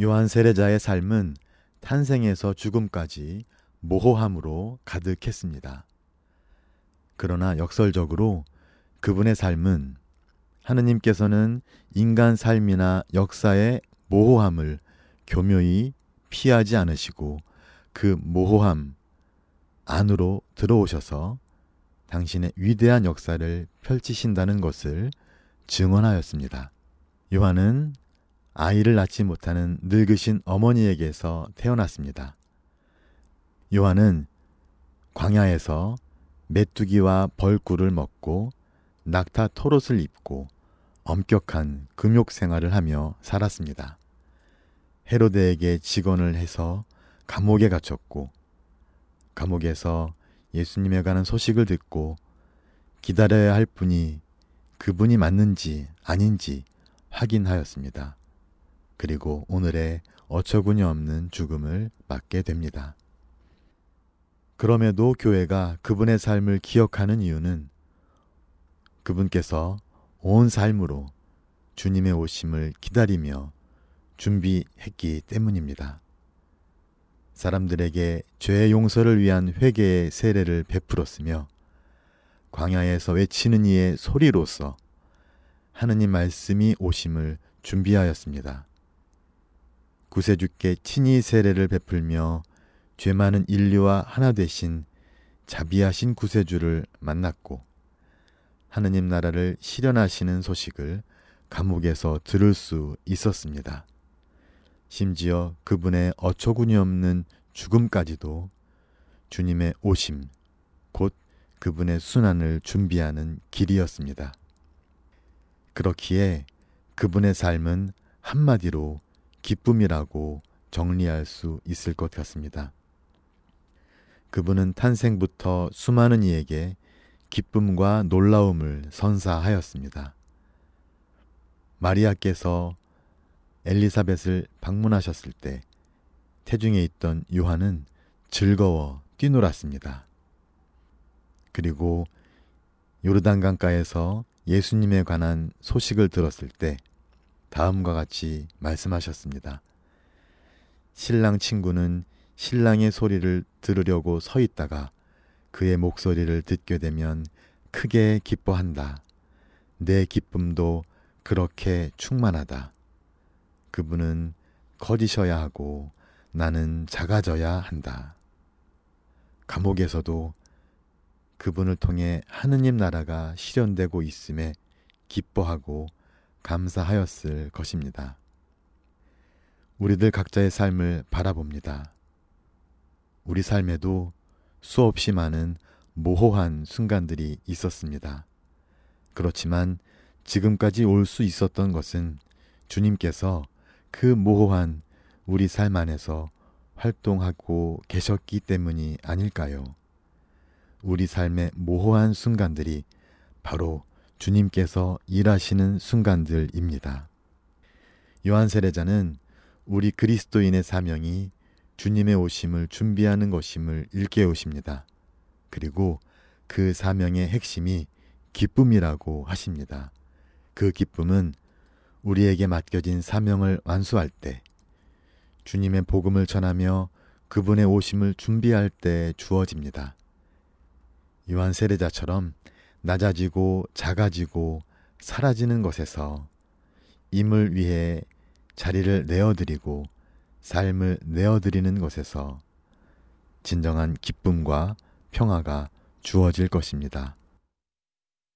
요한 세례자의 삶은 탄생에서 죽음까지 모호함으로 가득했습니다. 그러나 역설적으로 그분의 삶은 하느님께서는 인간 삶이나 역사의 모호함을 교묘히 피하지 않으시고 그 모호함 안으로 들어오셔서 당신의 위대한 역사를 펼치신다는 것을 증언하였습니다. 요한은 아이를 낳지 못하는 늙으신 어머니에게서 태어났습니다. 요한은 광야에서 메뚜기와 벌꿀을 먹고 낙타 토롯을 입고 엄격한 금욕 생활을 하며 살았습니다. 헤로데에게 직언을 해서 감옥에 갇혔고 감옥에서 예수님에 관한 소식을 듣고 기다려야 할 분이 그분이 맞는지 아닌지 확인하였습니다. 그리고 오늘의 어처구니 없는 죽음을 맞게 됩니다. 그럼에도 교회가 그분의 삶을 기억하는 이유는 그분께서 온 삶으로 주님의 오심을 기다리며 준비했기 때문입니다. 사람들에게 죄의 용서를 위한 회개의 세례를 베풀었으며 광야에서 외치는 이의 소리로서 하느님 말씀이 오심을 준비하였습니다. 구세주께 친히 세례를 베풀며 죄 많은 인류와 하나 되신 자비하신 구세주를 만났고 하느님 나라를 실현하시는 소식을 감옥에서 들을 수 있었습니다. 심지어 그분의 어처구니없는 죽음까지도 주님의 오심, 곧 그분의 순환을 준비하는 길이었습니다. 그렇기에 그분의 삶은 한마디로 기쁨이라고 정리할 수 있을 것 같습니다. 그분은 탄생부터 수많은 이에게 기쁨과 놀라움을 선사하였습니다. 마리아께서 엘리사벳을 방문하셨을 때 태중에 있던 요한은 즐거워 뛰놀았습니다. 그리고 요르단강가에서 예수님에 관한 소식을 들었을 때 다음과 같이 말씀하셨습니다. 신랑 친구는 신랑의 소리를 들으려고 서 있다가 그의 목소리를 듣게 되면 크게 기뻐한다. 내 기쁨도 그렇게 충만하다. 그분은 커지셔야 하고 나는 작아져야 한다. 감옥에서도 그분을 통해 하느님 나라가 실현되고 있음에 기뻐하고 감사하였을 것입니다. 우리들 각자의 삶을 바라봅니다. 우리 삶에도 수없이 많은 모호한 순간들이 있었습니다. 그렇지만 지금까지 올 수 있었던 것은 주님께서 그 모호한 우리 삶 안에서 활동하고 계셨기 때문이 아닐까요? 우리 삶의 모호한 순간들이 바로 주님께서 일하시는 순간들입니다. 요한 세례자는 우리 그리스도인의 사명이 주님의 오심을 준비하는 것임을 일깨우십니다. 그리고 그 사명의 핵심이 기쁨이라고 하십니다. 그 기쁨은 우리에게 맡겨진 사명을 완수할 때, 주님의 복음을 전하며 그분의 오심을 준비할 때 주어집니다. 요한 세례자처럼 낮아지고 작아지고 사라지는 것에서 임을 위해 자리를 내어드리고 삶을 내어드리는 것에서 진정한 기쁨과 평화가 주어질 것입니다.